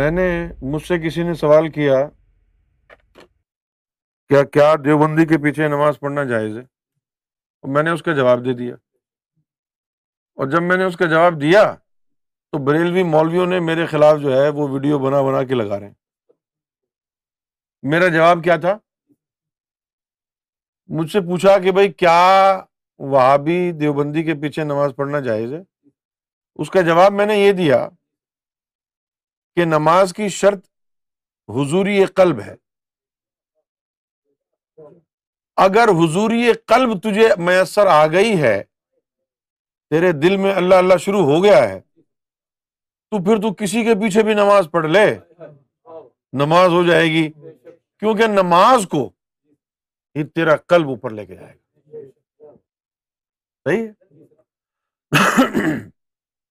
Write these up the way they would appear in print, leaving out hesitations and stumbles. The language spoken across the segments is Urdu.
مجھ سے کسی نے سوال کیا کیا دیوبندی کے پیچھے نماز پڑھنا جائز ہے؟ اور میں نے اس کا جواب دے دیا، اور جب میں نے اس کا جواب دیا تو بریلوی مولویوں نے میرے خلاف جو ہے وہ ویڈیو بنا بنا کے لگا رہے ہیں۔ میرا جواب کیا تھا؟ مجھ سے پوچھا کہ بھائی کیا وہابی دیوبندی کے پیچھے نماز پڑھنا جائز ہے؟ اس کا جواب میں نے یہ دیا کہ نماز کی شرط حضوری قلب ہے، اگر حضوری قلب تجھے میسر آ گئی ہے، تیرے دل میں اللہ اللہ شروع ہو گیا ہے، تو پھر تو کسی کے پیچھے بھی نماز پڑھ لے، نماز ہو جائے گی، کیونکہ نماز کو یہ تیرا قلب اوپر لے کے جائے گا۔ صحیح ہے؟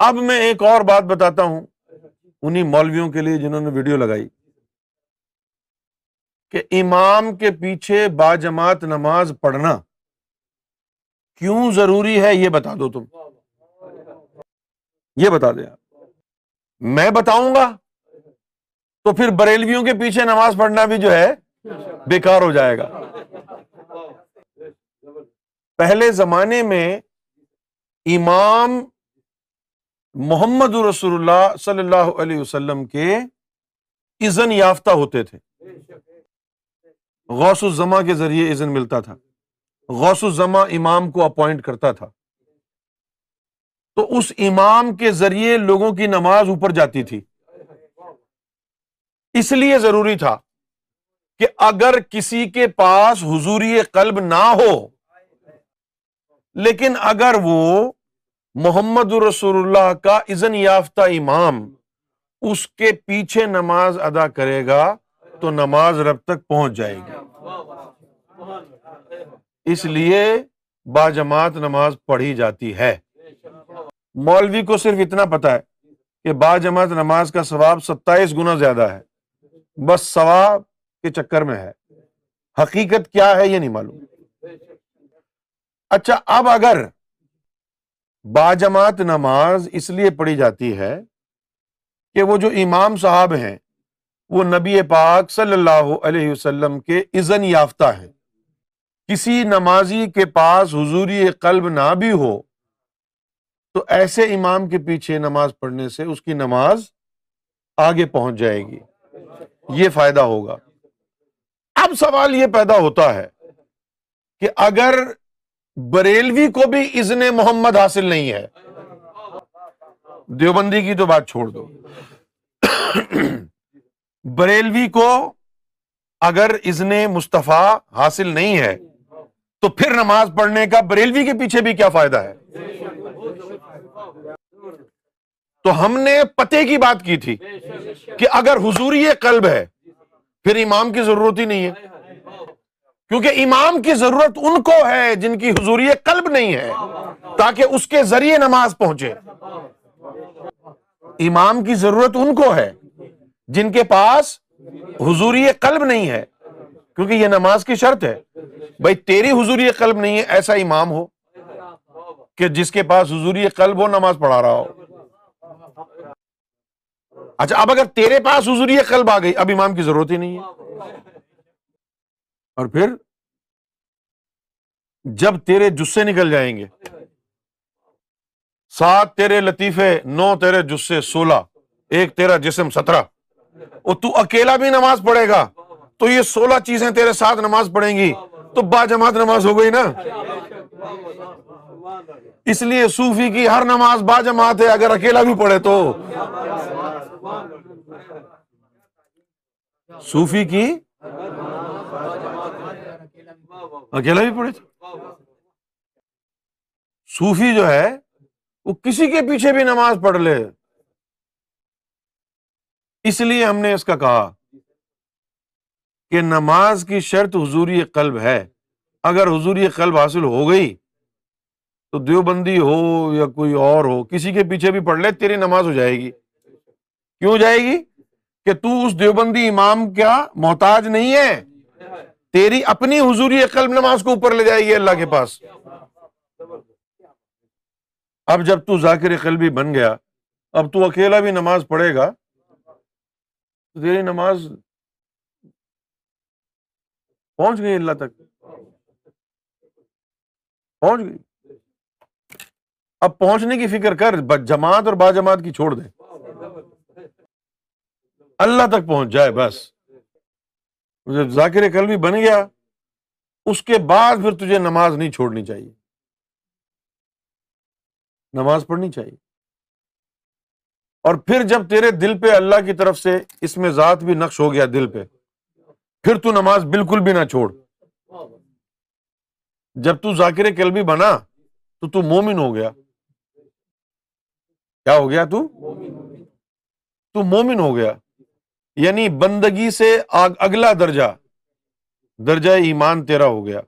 اب میں ایک اور بات بتاتا ہوں انہی مولویوں کے لیے جنہوں نے ویڈیو لگائی کہ امام کے پیچھے باجماعت نماز پڑھنا کیوں ضروری ہے، یہ بتا دو، تم یہ بتا دیں۔ میں بتاؤں گا تو پھر بریلویوں کے پیچھے نماز پڑھنا بھی جو ہے بیکار ہو جائے گا۔ پہلے زمانے میں امام محمد رسول اللہ صلی اللہ علیہ وسلم کے اذن یافتہ ہوتے تھے، غوث الزماں کے ذریعے اذن ملتا تھا، غوث الزماں امام کو اپوائنٹ کرتا تھا، تو اس امام کے ذریعے لوگوں کی نماز اوپر جاتی تھی۔ اس لیے ضروری تھا کہ اگر کسی کے پاس حضوری قلب نہ ہو، لیکن اگر وہ محمد رسول اللہ کا اذن یافتہ امام اس کے پیچھے نماز ادا کرے گا تو نماز رب تک پہنچ جائے گی، اس لیے باجماعت نماز پڑھی جاتی ہے۔ مولوی کو صرف اتنا پتا ہے کہ باجماعت نماز کا ثواب 27 گنا زیادہ ہے، بس ثواب کے چکر میں ہے، حقیقت کیا ہے یہ نہیں معلوم۔ اچھا، اب اگر باجماعت نماز اس لیے پڑھی جاتی ہے کہ وہ جو امام صاحب ہیں وہ نبی پاک صلی اللہ علیہ وسلم کے اذن یافتہ ہیں، کسی نمازی کے پاس حضوری قلب نہ بھی ہو تو ایسے امام کے پیچھے نماز پڑھنے سے اس کی نماز آگے پہنچ جائے گی، یہ فائدہ ہوگا۔ اب سوال یہ پیدا ہوتا ہے کہ اگر بریلوی کو بھی اذن محمد حاصل نہیں ہے، دیوبندی کی تو بات چھوڑ دو، بریلوی کو اگر اذن مصطفیٰ حاصل نہیں ہے تو پھر نماز پڑھنے کا بریلوی کے پیچھے بھی کیا فائدہ ہے؟ تو ہم نے پتے کی بات کی تھی کہ اگر حضوری قلب ہے پھر امام کی ضرورت ہی نہیں ہے، کیونکہ امام کی ضرورت ان کو ہے جن کی حضوری قلب نہیں ہے، تاکہ اس کے ذریعے نماز پہنچے۔ امام کی ضرورت ان کو ہے جن کے پاس حضوری قلب نہیں ہے، کیونکہ یہ نماز کی شرط ہے۔ بھائی تیری حضوری قلب نہیں ہے، ایسا امام ہو کہ جس کے پاس حضوری قلب ہو نماز پڑھا رہا ہو۔ اچھا، اب اگر تیرے پاس حضوری قلب آ گئی، اب امام کی ضرورت ہی نہیں ہے، اور پھر جب تیرے جسے نکل جائیں گے، 7 تیرے لطیفے، 9 تیرے جسے، 16، 1 تیرا جسم، 17، اور تو اکیلا بھی نماز پڑھے گا تو یہ 16 چیزیں تیرے ساتھ نماز پڑھیں گی، تو باجماعت نماز ہو گئی نا۔ اس لیے صوفی کی ہر نماز باجماعت ہے، اگر اکیلا بھی پڑھے تو۔ صوفی کی اکیلا بھی پڑھے تھے، صوفی جو ہے وہ کسی کے پیچھے بھی نماز پڑھ لے، اس لیے ہم نے اس کا کہا کہ نماز کی شرط حضوری قلب ہے، اگر حضوری قلب حاصل ہو گئی تو دیوبندی ہو یا کوئی اور ہو، کسی کے پیچھے بھی پڑھ لے، تیری نماز ہو جائے گی۔ کیوں ہو جائے گی؟ کہ تو اس دیوبندی امام کا محتاج نہیں ہے، تیری اپنی حضوری قلب نماز کو اوپر لے جائے گی اللہ کے پاس۔ اب جب تو ذاکر قلبی بن گیا، اب تو اکیلا بھی نماز پڑھے گا زیر نماز پہنچ گئی، اللہ تک پہنچ گئی. اب پہنچنے کی فکر کر، جماعت اور با جماعت کی چھوڑ دے، اللہ تک پہنچ جائے بس. جب ذاکر قلبی بن گیا اس کے بعد پھر تجھے نماز نہیں چھوڑنی چاہیے، نماز پڑھنی چاہیے. اور پھر جب تیرے دل پہ اللہ کی طرف سے اس میں ذات بھی نقش ہو گیا دل پہ، پھر تو نماز بالکل بھی نہ چھوڑ. جب تو ذاکر قلبی بنا تو مومن ہو گیا. کیا ہو گیا؟ تو مومن ہو گیا، یعنی بندگی سے اگلا درجہ، درجہ ایمان تیرا ہو گیا.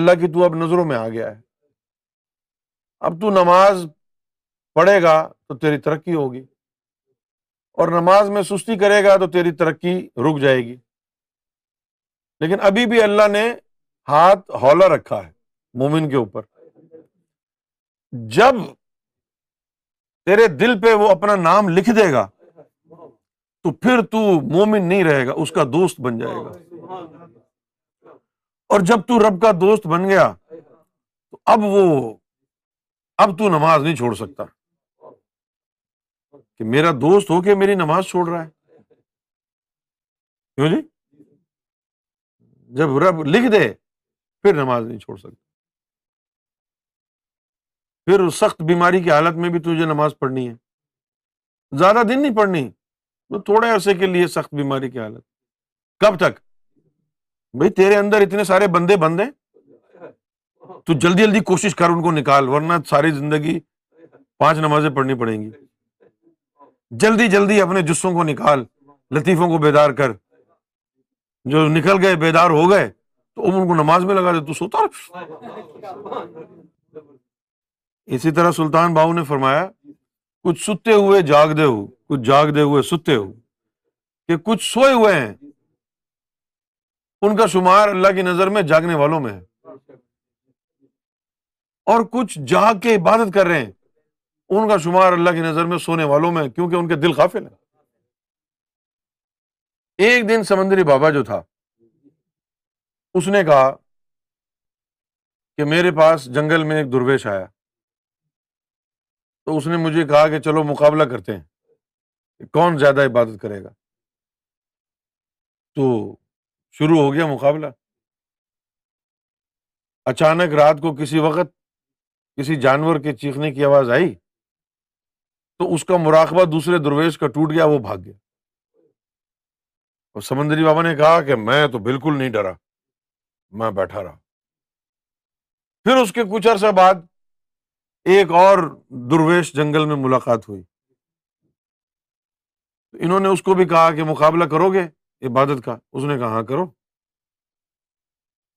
اللہ کی تو اب نظروں میں آ گیا ہے. اب تو نماز پڑھے گا تو تیری ترقی ہوگی، اور نماز میں سستی کرے گا تو تیری ترقی رک جائے گی. لیکن ابھی بھی اللہ نے ہاتھ ہولا رکھا ہے مومن کے اوپر. جب تیرے دل پہ وہ اپنا نام لکھ دے گا تو پھر تو مومن نہیں رہے گا، اس کا دوست بن جائے گا. اور جب تو رب کا دوست بن گیا تو اب تو نماز نہیں چھوڑ سکتا کہ میرا دوست ہو کے میری نماز چھوڑ رہا ہے. کیوں جی؟ جب رب لکھ دے پھر نماز نہیں چھوڑ سکتا. پھر سخت بیماری کی حالت میں بھی تجھے نماز پڑھنی ہے، زیادہ دن نہیں پڑھنی، تو تھوڑے عرصے کے لیے سخت بیماری کی حالت. کب تک؟ بھئی تیرے اندر اتنے سارے بندے بندے، تو جلدی جلدی کوشش کر ان کو نکال، ورنہ ساری زندگی 5 نمازیں پڑھنی پڑیں گی. جلدی جلدی اپنے جسوں کو نکال، لطیفوں کو بیدار کر. جو نکل گئے بیدار ہو گئے تو ان کو نماز میں لگا دے، تو سوتا رہ. اسی طرح سلطان باہو نے فرمایا، کچھ ستے ہوئے جاگ دے ہو، کچھ جاگ دے ہوئے ستے ہو، کہ کچھ سوئے ہوئے ہیں. ان کا شمار اللہ کی نظر میں جاگنے والوں میں ہے، اور کچھ جاگ کے عبادت کر رہے ہیں، ان کا شمار اللہ کی نظر میں سونے والوں میں ہے، کیونکہ ان کے دل غافل ہیں. ایک دن سمندری بابا جو تھا اس نے کہا کہ میرے پاس جنگل میں ایک درویش آیا، تو اس نے مجھے کہا کہ چلو مقابلہ کرتے ہیں کہ کون زیادہ عبادت کرے گا. تو شروع ہو گیا مقابلہ. اچانک رات کو کسی وقت کسی جانور کے چیخنے کی آواز آئی تو اس کا مراقبہ دوسرے درویش کا ٹوٹ گیا، وہ بھاگ گیا. اور سمندری بابا نے کہا کہ میں تو بالکل نہیں ڈرا، میں بیٹھا رہا. پھر اس کے کچھ عرصہ بعد ایک اور درویش جنگل میں ملاقات ہوئی، تو انہوں نے اس کو بھی کہا کہ مقابلہ کرو گے عبادت کا؟ اس نے کہا ہاں کرو.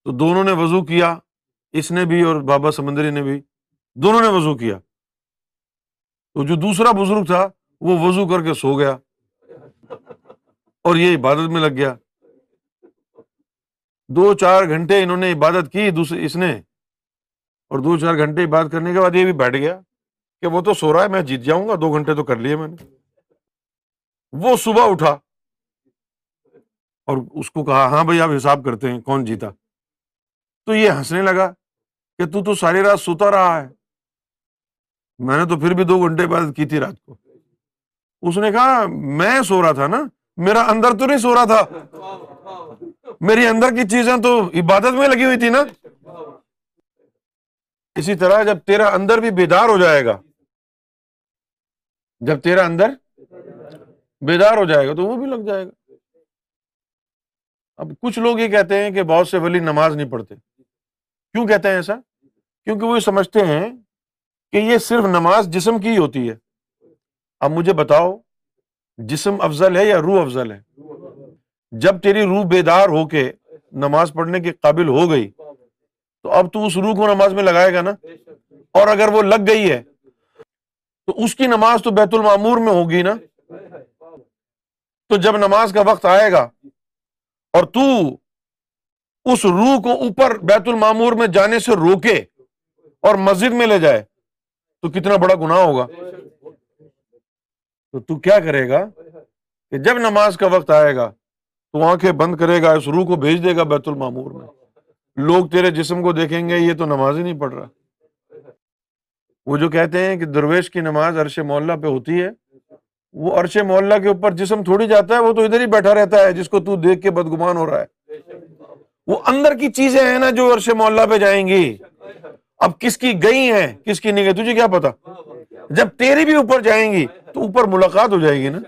تو دونوں نے وضو کیا، اس نے بھی اور بابا سمندری نے بھی، دونوں نے وضو کیا. تو جو دوسرا بزرگ تھا وہ وضو کر کے سو گیا اور یہ عبادت میں لگ گیا. 2-4 گھنٹے انہوں نے عبادت کی اس نے، اور 2-4 گھنٹے عبادت کرنے کے بعد یہ بھی بیٹھ گیا کہ وہ تو سو رہا ہے، میں جیت جاؤں گا، 2 گھنٹے تو کر لیے میں نے. وہ صبح اٹھا اور اس کو کہا ہاں بھائی آپ حساب کرتے ہیں کون جیتا. تو یہ ہنسنے لگا کہ تو ساری رات سوتا رہا ہے، میں نے تو پھر بھی 2 گھنٹے بعد کی تھی رات کو. اس نے کہا میں سو رہا تھا نا، میرا اندر تو نہیں سو رہا تھا، میری اندر کی چیزیں تو عبادت میں لگی ہوئی تھی نا. اسی طرح جب تیرا اندر بھی بیدار ہو جائے گا، جب تیرا اندر بیدار ہو جائے گا تو وہ بھی لگ جائے گا. اب کچھ لوگ یہ کہتے ہیں کہ بہت سے ولی نماز نہیں پڑھتے. کیوں کہتے ہیں ایسا؟ کیونکہ وہ سمجھتے ہیں کہ یہ صرف نماز جسم کی ہی ہوتی ہے. اب مجھے بتاؤ جسم افضل ہے یا روح افضل ہے؟ جب تیری روح بیدار ہو کے نماز پڑھنے کے قابل ہو گئی تو اب تو اس روح کو نماز میں لگائے گا نا. اور اگر وہ لگ گئی ہے تو اس کی نماز تو بیت المعمور میں ہوگی نا. تو جب نماز کا وقت آئے گا اور تو اس روح کو اوپر بیت المعمور میں جانے سے روکے اور مسجد میں لے جائے تو کتنا بڑا گناہ ہوگا. تو کیا کرے گا؟ کہ جب نماز کا وقت آئے گا تو آنکھیں بند کرے گا، اس روح کو بھیج دے گا بیت المامور میں، لوگ تیرے جسم کو دیکھیں گے یہ تو نماز ہی نہیں پڑھ رہا۔ وہ جو کہتے ہیں کہ درویش کی نماز عرش معلیٰ پہ ہوتی ہے، وہ عرش معلیٰ کے اوپر جسم تھوڑی جاتا ہے، وہ تو ادھر ہی بیٹھا رہتا ہے جس کو تو دیکھ کے بدگمان ہو رہا ہے۔ وہ اندر کی چیزیں ہیں نا جو عرش معلیٰ پہ جائیں گی، اب کس کی گئی ہیں کس کی نہیں گئی تجھے کیا پتا، جب تیری بھی اوپر جائیں گی تو اوپر ملاقات ہو جائے گی نا۔